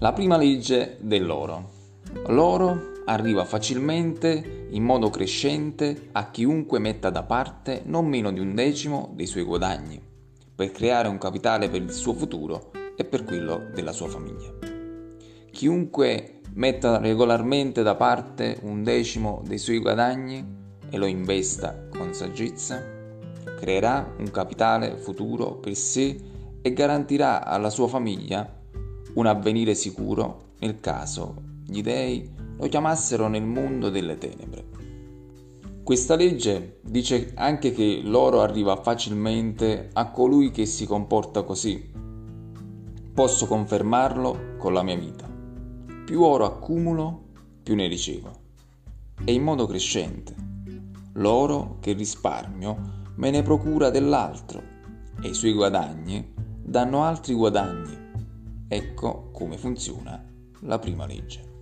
La prima legge dell'oro. L'oro arriva facilmente in modo crescente a chiunque metta da parte non meno di 1/10 dei suoi guadagni per creare un capitale per il suo futuro e per quello della sua famiglia. Chiunque metta regolarmente da parte 1/10 dei suoi guadagni e lo investa con saggezza, creerà un capitale futuro per sé e garantirà alla sua famiglia un avvenire sicuro nel caso gli dèi lo chiamassero nel mondo delle tenebre. Questa legge dice anche che l'oro arriva facilmente a colui che si comporta così. Posso confermarlo con la mia vita. Più oro accumulo, più ne ricevo. E in modo crescente. L'oro che risparmio me ne procura dell'altro e i suoi guadagni danno altri guadagni. Ecco come funziona la prima legge.